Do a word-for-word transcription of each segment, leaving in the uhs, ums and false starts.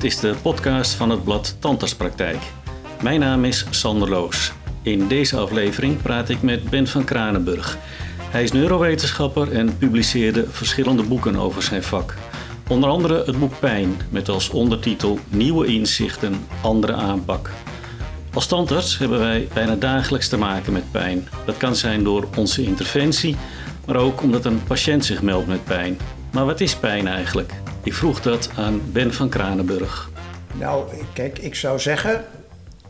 Dit is de podcast van het blad Tandartspraktijk. Mijn naam is Sander Loos. In deze aflevering praat ik met Ben van Cranenburgh. Hij is neurowetenschapper en publiceerde verschillende boeken over zijn vak. Onder andere het boek Pijn, met als ondertitel Nieuwe inzichten, andere aanpak. Als tandarts hebben wij bijna dagelijks te maken met pijn. Dat kan zijn door onze interventie, maar ook omdat een patiënt zich meldt met pijn. Maar wat is pijn eigenlijk? Ik vroeg dat aan Ben van Cranenburgh. Nou, kijk, ik zou zeggen,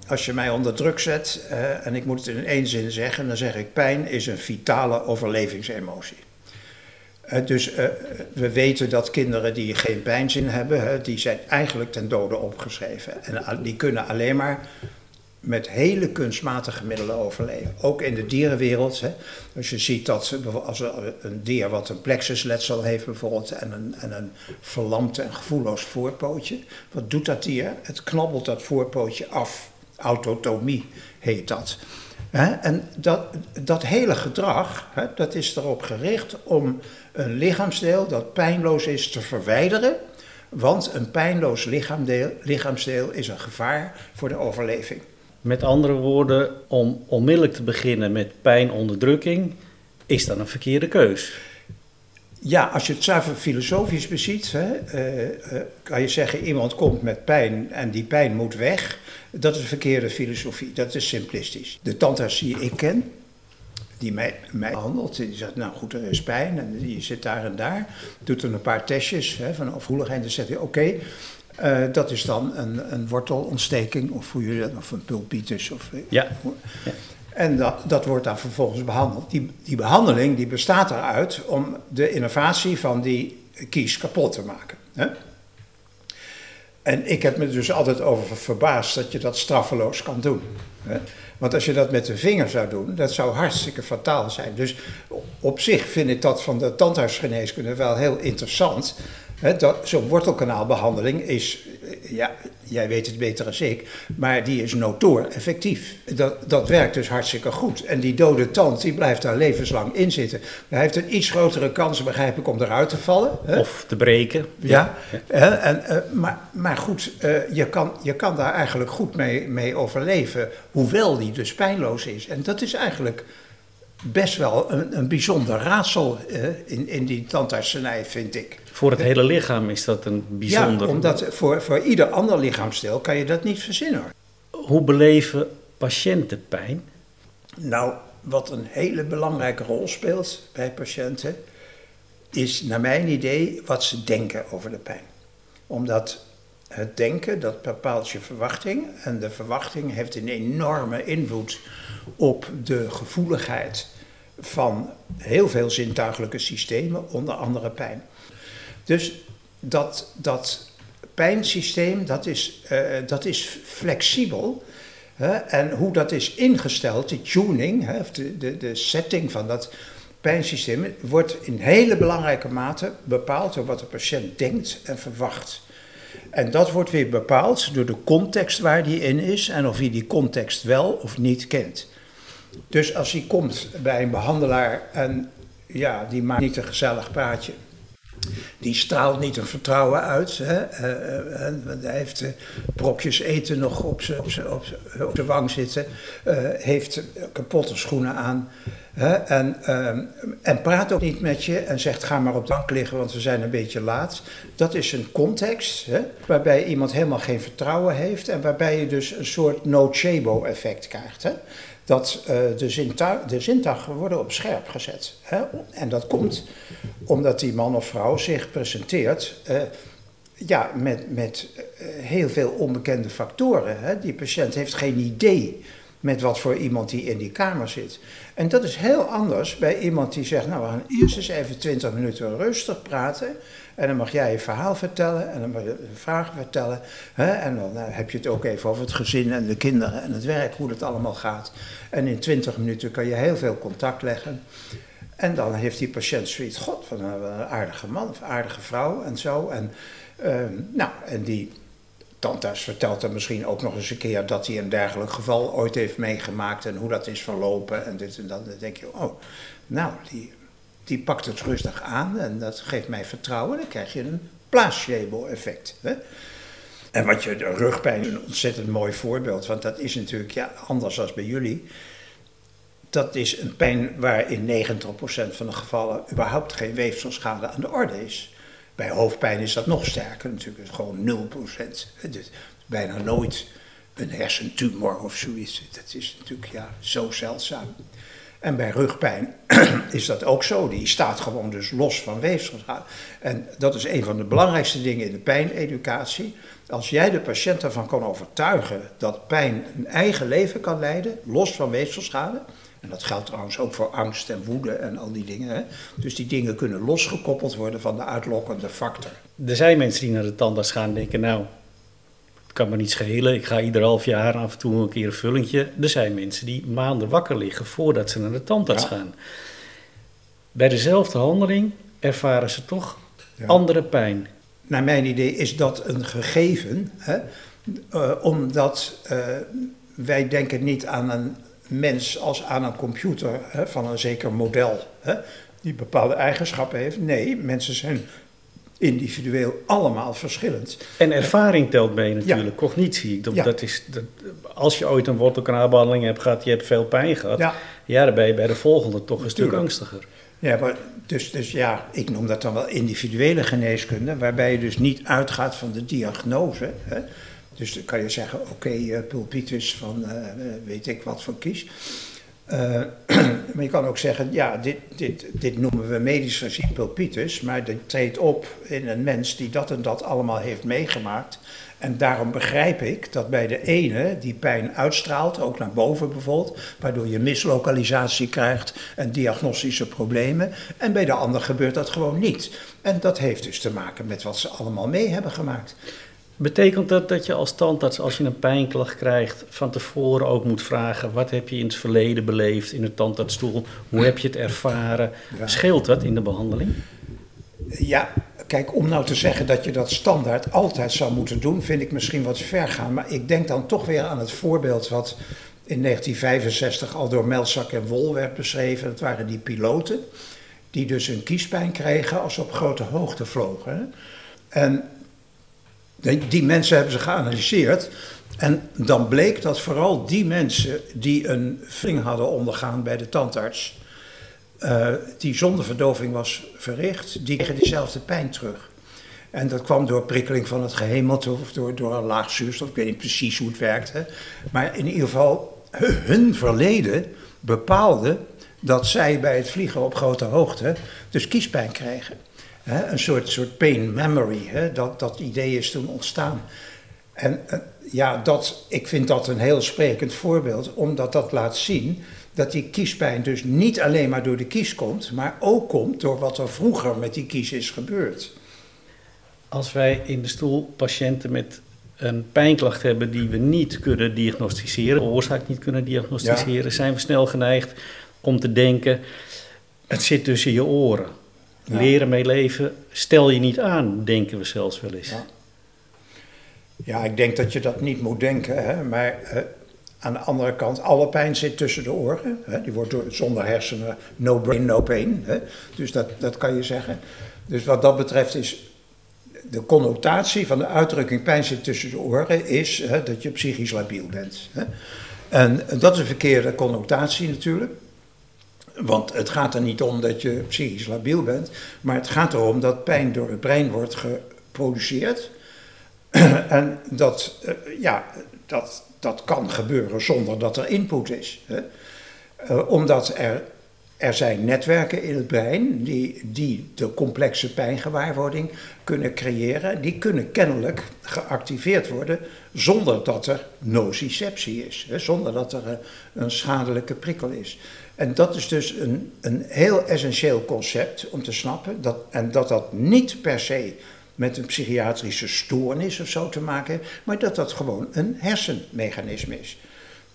als je mij onder druk zet, uh, en ik moet het in één zin zeggen, dan zeg ik pijn is een vitale overlevingsemotie. Uh, dus uh, we weten dat kinderen die geen pijnzin hebben, hè, die zijn eigenlijk ten dode opgeschreven. En uh, die kunnen alleen maar met hele kunstmatige middelen overleven. Ook in de dierenwereld. Hè. Dus je ziet dat als een dier wat een plexusletsel heeft bijvoorbeeld, en een, en een verlamd en gevoelloos voorpootje. Wat doet dat dier? Het knabbelt dat voorpootje af. Autotomie heet dat. Hè? En dat, dat hele gedrag, hè, dat is erop gericht om een lichaamsdeel dat pijnloos is te verwijderen. Want een pijnloos lichaamdeel, lichaamsdeel is een gevaar voor de overleving. Met andere woorden, om onmiddellijk te beginnen met pijnonderdrukking, is dat een verkeerde keus? Ja, als je het zuiver filosofisch beziet, hè, uh, uh, kan je zeggen iemand komt met pijn en die pijn moet weg. Dat is een verkeerde filosofie, dat is simplistisch. De tandarts die ik ken, die mij, mij handelt, die zegt nou goed, er is pijn en die zit daar en daar. Doet er een paar testjes hè, van afvoeligheid en dan zegt hij oké. Okay, Uh, dat is dan een, een wortelontsteking of, hoe je, of een pulpitis. Of, ja. Ja. En dat, dat wordt dan vervolgens behandeld. Die, die behandeling die bestaat eruit om de innervatie van die kies kapot te maken. Hè? En ik heb me er dus altijd over verbaasd dat je dat straffeloos kan doen. Hè? Want als je dat met de vinger zou doen, dat zou hartstikke fataal zijn. Dus op zich vind ik dat van de tandartsgeneeskunde wel heel interessant. He, dat, zo'n wortelkanaalbehandeling is, ja, jij weet het beter dan ik, maar die is notoor effectief. Dat, dat werkt dus hartstikke goed. En die dode tand, die blijft daar levenslang in zitten. Hij heeft een iets grotere kans, begrijp ik, om eruit te vallen. He? Of te breken. Ja, ja. He, en, uh, maar, maar goed, uh, je, kan, je kan daar eigenlijk goed mee, mee overleven, hoewel die dus pijnloos is. En dat is eigenlijk best wel een, een bijzonder raadsel uh, in, in die tandartsenij, vind ik. Voor het hele lichaam is dat een bijzonder... Ja, omdat voor, voor ieder ander lichaamsdeel kan je dat niet verzinnen. Hoe beleven patiënten pijn? Nou, wat een hele belangrijke rol speelt bij patiënten is naar mijn idee wat ze denken over de pijn. Omdat het denken, dat bepaalt je verwachting. En de verwachting heeft een enorme invloed op de gevoeligheid van heel veel zintuiglijke systemen, onder andere pijn. Dus dat, dat pijnsysteem, dat is, uh, dat is flexibel. Hè? En hoe dat is ingesteld, de tuning, hè, of de, de, de setting van dat pijnsysteem, wordt in hele belangrijke mate bepaald door wat de patiënt denkt en verwacht. En dat wordt weer bepaald door de context waar die in is en of hij die context wel of niet kent. Dus als hij komt bij een behandelaar en ja, die maakt niet een gezellig praatje. Die straalt niet een vertrouwen uit. Hè? Uh, uh, hij heeft uh, brokjes eten nog op zijn wang zitten. Uh, heeft kapotte schoenen aan. Hè? En, uh, en praat ook niet met je en zegt ga maar op de bank liggen want we zijn een beetje laat. Dat is een context hè? Waarbij iemand helemaal geen vertrouwen heeft. En waarbij je dus een soort nocebo effect krijgt. Hè? Dat uh, de, zintuig, de zintuigen worden op scherp gezet. Hè? En dat komt omdat die man of vrouw zich presenteert uh, ja, met, met heel veel onbekende factoren. Hè? Die patiënt heeft geen idee met wat voor iemand die in die kamer zit. En dat is heel anders bij iemand die zegt, nou we gaan eerst eens even twintig minuten rustig praten. En dan mag jij je verhaal vertellen en dan mag je vragen vertellen. Hè? En dan heb je het ook even over het gezin en de kinderen en het werk, hoe dat allemaal gaat. En in twintig minuten kan je heel veel contact leggen. En dan heeft die patiënt zoiets, god, van een aardige man of aardige vrouw en zo. En, uh, nou, en die tandarts vertelt dan misschien ook nog eens een keer dat hij een dergelijk geval ooit heeft meegemaakt en hoe dat is verlopen en dit en dat. Dan denk je, oh, nou, die, die pakt het rustig aan en dat geeft mij vertrouwen. Dan krijg je een placebo-effect. Hè? En wat je, de rugpijn, een ontzettend mooi voorbeeld, want dat is natuurlijk ja, anders dan bij jullie. Dat is een pijn waar in negentig procent van de gevallen überhaupt geen weefselschade aan de orde is. Bij hoofdpijn is dat nog sterker natuurlijk, gewoon nul procent. Dus bijna nooit een hersentumor of zoiets. Dat is natuurlijk ja, zo zeldzaam. En bij rugpijn is dat ook zo. Die staat gewoon dus los van weefselschade. En dat is een van de belangrijkste dingen in de pijneducatie. Als jij de patiënt ervan kan overtuigen dat pijn een eigen leven kan leiden, los van weefselschade. En dat geldt trouwens ook voor angst en woede en al die dingen. Hè? Dus die dingen kunnen losgekoppeld worden van de uitlokkende factor. Er zijn mensen die naar de tandarts gaan en denken, nou, het kan me niet schelen. Ik ga ieder half jaar af en toe een keer een vullentje. Er zijn mensen die maanden wakker liggen voordat ze naar de tandarts ja. gaan. Bij dezelfde handeling ervaren ze toch ja. andere pijn. Naar mijn idee is dat een gegeven, hè? Uh, omdat uh, wij denken niet aan een mens als aan een computer hè, van een zeker model hè, die bepaalde eigenschappen heeft. Nee, mensen zijn individueel allemaal verschillend. En ervaring telt mee natuurlijk, ja. cognitie. Dat, ja. dat is, dat, als je ooit een wortelkanaalbehandeling hebt gehad, je hebt veel pijn gehad, ja, ja dan ben je bij de volgende toch een natuurlijk. stuk angstiger. Ja, maar dus, dus ja, ik noem dat dan wel individuele geneeskunde, waarbij je dus niet uitgaat van de diagnose, hè. Dus dan kan je zeggen, oké, okay, uh, pulpitis van uh, weet ik wat voor kies. Uh, maar je kan ook zeggen, ja, dit, dit, dit noemen we medisch gezien pulpitis, maar dat treedt op in een mens die dat en dat allemaal heeft meegemaakt. En daarom begrijp ik dat bij de ene die pijn uitstraalt, ook naar boven bijvoorbeeld, waardoor je mislokalisatie krijgt en diagnostische problemen. En bij de ander gebeurt dat gewoon niet. En dat heeft dus te maken met wat ze allemaal mee hebben gemaakt. Betekent dat dat je als tandarts, als je een pijnklacht krijgt, van tevoren ook moet vragen, wat heb je in het verleden beleefd in de tandartsstoel? Hoe heb je het ervaren? Ja. Scheelt dat in de behandeling? Ja, kijk, om nou te zeggen dat je dat standaard altijd zou moeten doen, vind ik misschien wat ver gaan. Maar ik denk dan toch weer aan het voorbeeld wat in negentien vijfenzestig al door Melzack en Wol werd beschreven. Dat waren die piloten die dus een kiespijn kregen als ze op grote hoogte vlogen. En die mensen hebben ze geanalyseerd en dan bleek dat vooral die mensen die een ving hadden ondergaan bij de tandarts, uh, die zonder verdoving was verricht, die kregen diezelfde pijn terug. En dat kwam door prikkeling van het gehemelte of door, door een laag zuurstof, ik weet niet precies hoe het werkt. Hè. Maar in ieder geval, hun verleden bepaalde dat zij bij het vliegen op grote hoogte dus kiespijn kregen. He, een soort, soort pain memory, he, dat, dat idee is toen ontstaan. En uh, ja, dat, ik vind dat een heel sprekend voorbeeld, omdat dat laat zien dat die kiespijn dus niet alleen maar door de kies komt, maar ook komt door wat er vroeger met die kies is gebeurd. Als wij in de stoel patiënten met een pijnklacht hebben die we niet kunnen diagnosticeren, de oorzaak niet kunnen diagnosticeren, ja. zijn we snel geneigd om te denken, het zit tussen je oren. Ja. Leren mee leven, stel je niet aan, denken we zelfs wel eens. Ja, ja ik denk dat je dat niet moet denken. Hè? Maar eh, aan de andere kant, alle pijn zit tussen de oren. Hè? Die wordt door, zonder hersenen, no brain, no pain. Hè? Dus dat, dat kan je zeggen. Dus wat dat betreft is de connotatie van de uitdrukking pijn zit tussen de oren, is hè, dat je psychisch labiel bent. Hè? En dat is een verkeerde connotatie natuurlijk. Want het gaat er niet om dat je psychisch labiel bent, maar het gaat erom dat pijn door het brein wordt geproduceerd. En dat, ja, dat, dat kan gebeuren zonder dat er input is. Hè? Omdat er, er zijn netwerken in het brein die, die de complexe pijngewaarwording kunnen creëren. Die kunnen kennelijk geactiveerd worden zonder dat er nociceptie is. Hè? Zonder dat er een, een schadelijke prikkel is. En dat is dus een, een heel essentieel concept om te snappen. Dat, en dat dat niet per se met een psychiatrische stoornis of zo te maken heeft. Maar dat dat gewoon een hersenmechanisme is.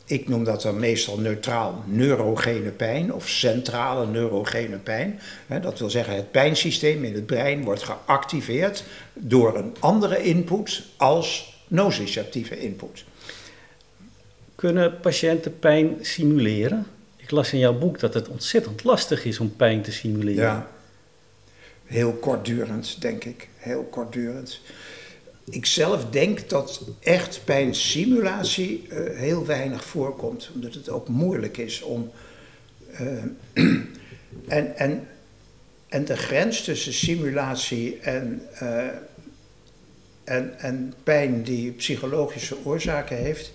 Ik noem dat dan meestal neutraal neurogene pijn of centrale neurogene pijn. Dat wil zeggen het pijnsysteem in het brein wordt geactiveerd door een andere input als nociceptieve input. Kunnen patiënten pijn simuleren? Ik las in jouw boek dat het ontzettend lastig is om pijn te simuleren. Ja, heel kortdurend, denk ik. Heel kortdurend. Ik zelf denk dat echt pijnsimulatie uh, heel weinig voorkomt, omdat het ook moeilijk is om... Uh, en, en, en de grens tussen simulatie en, uh, en, en pijn die psychologische oorzaken heeft,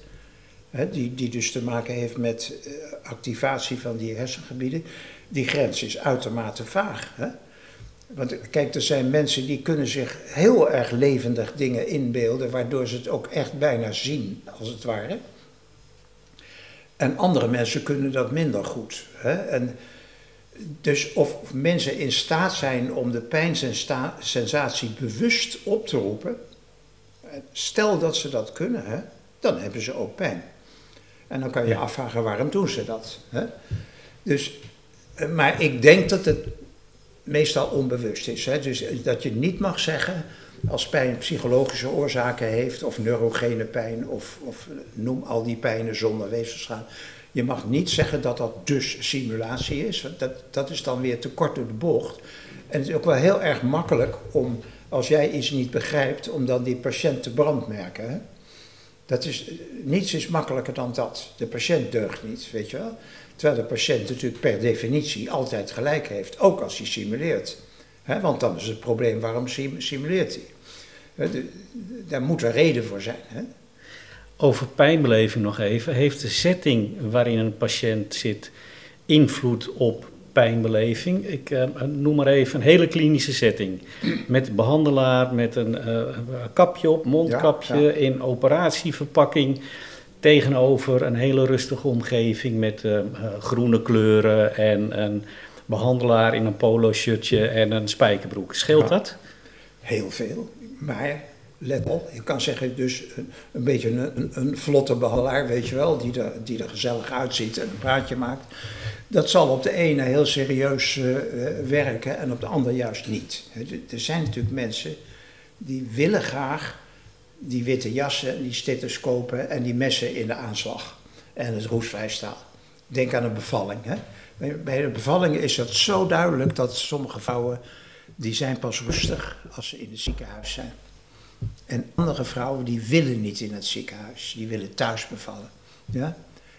hè, die, die dus te maken heeft met uh, activatie van die hersengebieden, die grens is uitermate vaag, hè? Want kijk, er zijn mensen die kunnen zich heel erg levendig dingen inbeelden, waardoor ze het ook echt bijna zien, als het ware. En andere mensen kunnen dat minder goed. Hè? En dus of mensen in staat zijn om de pijnsensatie bewust op te roepen, stel dat ze dat kunnen, hè, dan hebben ze ook pijn. En dan kan je afvragen, waarom doen ze dat? Hè? Dus, maar ik denk dat het meestal onbewust is. Hè? Dus dat je niet mag zeggen, als pijn psychologische oorzaken heeft, of neurogene pijn, of, of noem al die pijnen zonder wezenschade. Je mag niet zeggen dat dat dus simulatie is. Dat, dat is dan weer te kort door de bocht. En het is ook wel heel erg makkelijk om, als jij iets niet begrijpt, om dan die patiënt te brandmerken. Hè? Dat is, niets is makkelijker dan dat. De patiënt deugt niet, weet je wel. Terwijl de patiënt natuurlijk per definitie altijd gelijk heeft, ook als hij simuleert. He, want dan is het probleem, waarom simuleert hij? He, de, daar moet een reden voor zijn. He. Over pijnbeleving nog even. Heeft de setting waarin een patiënt zit invloed op pijnbeleving? Ik uh, noem maar even een hele klinische setting. Met behandelaar, met een uh, kapje op, mondkapje, ja, ja. in operatieverpakking. Tegenover een hele rustige omgeving met uh, groene kleuren en een behandelaar in een polo-shirtje en een spijkerbroek. Scheelt ja. dat? Heel veel, maar let op. Je kan zeggen dus een, een beetje een, een, een vlotte behandelaar, weet je wel, die er, die er gezellig uitziet en een praatje maakt. Dat zal op de ene heel serieus uh, werken en op de ander juist niet. Er zijn natuurlijk mensen die willen graag die witte jassen, die stethoscopen en die messen in de aanslag. En het roestvrijstaal. Denk aan een bevalling. Hè? Bij de bevalling is dat zo duidelijk dat sommige vrouwen, die zijn pas rustig als ze in het ziekenhuis zijn. En andere vrouwen die willen niet in het ziekenhuis. Die willen thuis bevallen. Ja?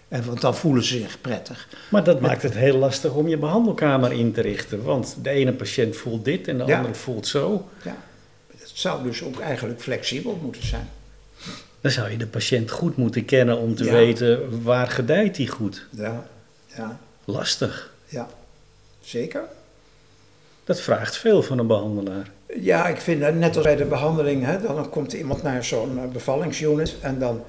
En want dan voelen ze zich prettig. Maar dat en... maakt het heel lastig om je behandelkamer in te richten. Want de ene patiënt voelt dit en de ja. andere voelt zo. Ja. Het zou dus ook eigenlijk flexibel moeten zijn. Dan zou je de patiënt goed moeten kennen om te ja. weten waar gedijt hij goed. Ja, ja. Lastig. Ja, zeker. Dat vraagt veel van een behandelaar. Ja, ik vind dat net als bij de behandeling, hè, dan komt iemand naar zo'n bevallingsunit en dan...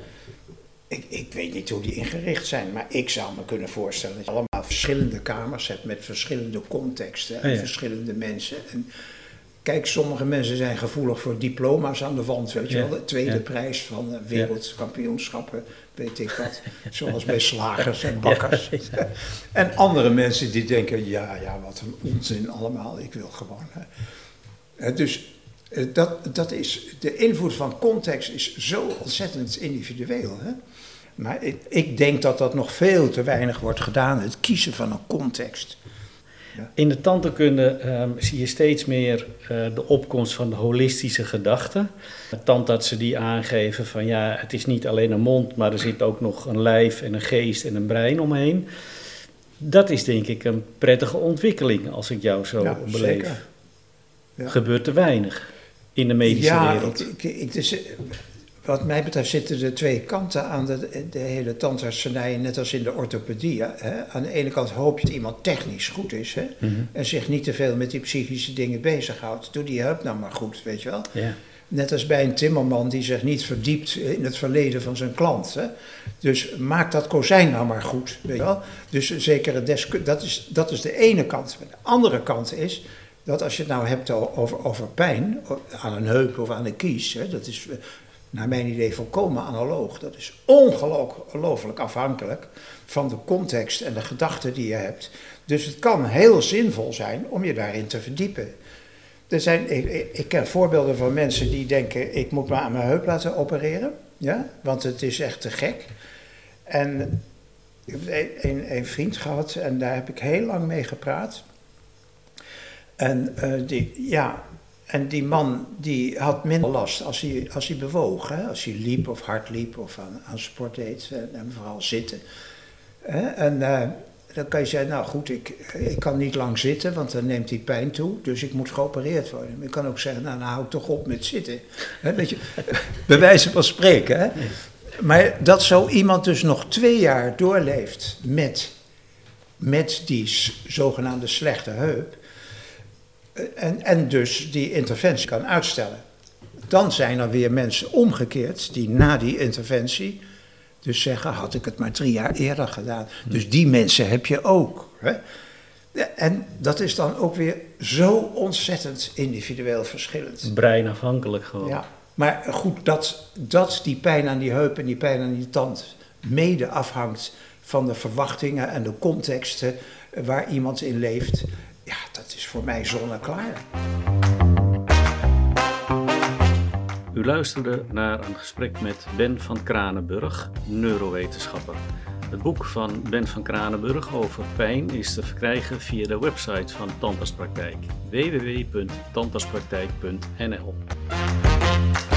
Ik, ik weet niet hoe die ingericht zijn, maar ik zou me kunnen voorstellen dat je allemaal verschillende kamers hebt met verschillende contexten en ja, ja. verschillende mensen. En, kijk, sommige mensen zijn gevoelig voor diploma's aan de wand, weet je ja, wel. De tweede ja. prijs van wereldkampioenschappen, weet ik wat. Zoals bij slagers en bakkers. Ja, ja. En andere mensen die denken, ja, ja, wat een onzin allemaal, ik wil gewoon. Hè. Dus dat, dat is, de invloed van context is zo ontzettend individueel. Hè. Maar ik, ik denk dat dat nog veel te weinig wordt gedaan, het kiezen van een context. Ja. In de tandheelkunde um, zie je steeds meer uh, de opkomst van de holistische gedachten. Tandartsen die aangeven van ja, het is niet alleen een mond, maar er zit ook nog een lijf en een geest en een brein omheen. Dat is denk ik een prettige ontwikkeling als ik jou zo ja, beleef. Ja. Gebeurt te weinig in de medische ja, wereld. Ik, ik, ik, dus, wat mij betreft zitten de twee kanten aan de, de hele tandartsenij, net als in de orthopedie. Hè? Aan de ene kant hoop je dat iemand technisch goed is, hè? Mm-hmm. en zich niet te veel met die psychische dingen bezighoudt. Doe die hulp nou maar goed, weet je wel. Ja. Net als bij een timmerman die zich niet verdiept in het verleden van zijn klant. Hè? Dus maak dat kozijn nou maar goed, weet je wel. Dus zekere desk- dat, is, dat is de ene kant. De andere kant is... dat als je het nou hebt over, over pijn, aan een heup of aan een kies, hè, dat is naar mijn idee volkomen analoog. Dat is ongelooflijk afhankelijk van de context en de gedachten die je hebt. Dus het kan heel zinvol zijn om je daarin te verdiepen. Er zijn, ik, ik ken voorbeelden van mensen die denken, ik moet me aan mijn heup laten opereren, ja, want het is echt te gek. En ik heb een, een vriend gehad en daar heb ik heel lang mee gepraat. En uh, die, ja, En die man die had minder last als hij, als hij bewoog, hè? Als hij liep of hard liep of aan, aan sport deed en vooral zitten. Hè? En uh, dan kan je zeggen, nou goed, ik, ik kan niet lang zitten, want dan neemt hij pijn toe, dus ik moet geopereerd worden. Maar ik kan ook zeggen, nou dan hou ik toch op met zitten. Hè? Weet je, bij wijze van spreken. Hè? Maar dat zo iemand dus nog twee jaar doorleeft met, met die zogenaamde slechte heup. En, en dus die interventie kan uitstellen. Dan zijn er weer mensen omgekeerd die na die interventie dus zeggen, had ik het maar drie jaar eerder gedaan. Dus die mensen heb je ook. Hè? En dat is dan ook weer zo ontzettend individueel verschillend. Breinafhankelijk gewoon. Ja, maar goed, dat, dat die pijn aan die heup en die pijn aan die tand mede afhangt van de verwachtingen en de contexten waar iemand in leeft. Ja, dat is voor mij zonneklaar. U luisterde naar een gesprek met Ben van Cranenburgh, neurowetenschapper. Het boek van Ben van Cranenburgh over pijn is te verkrijgen via de website van Tandartspraktijk, double-u double-u double-u punt tandartspraktijk punt n l.